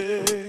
Living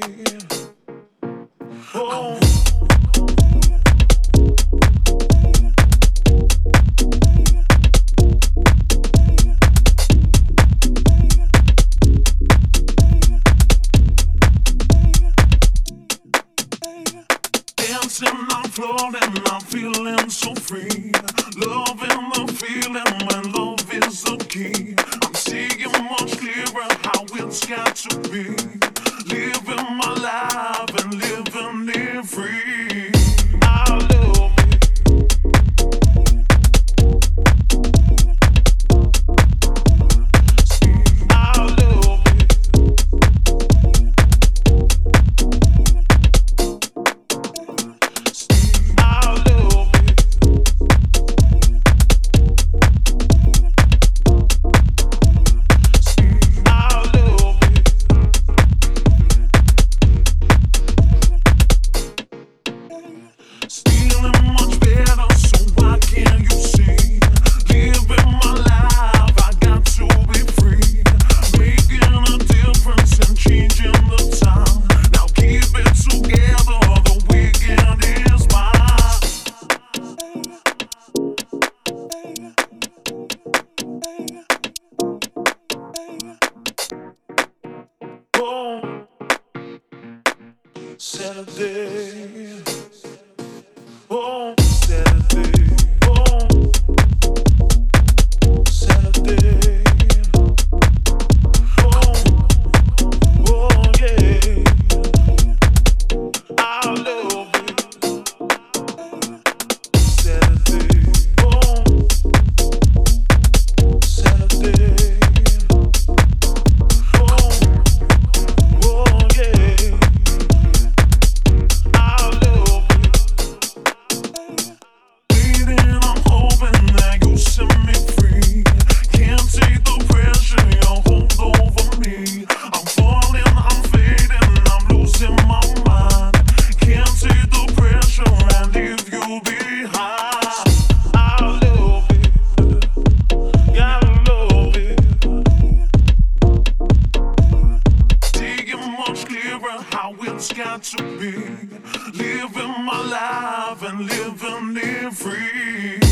my life and living it free.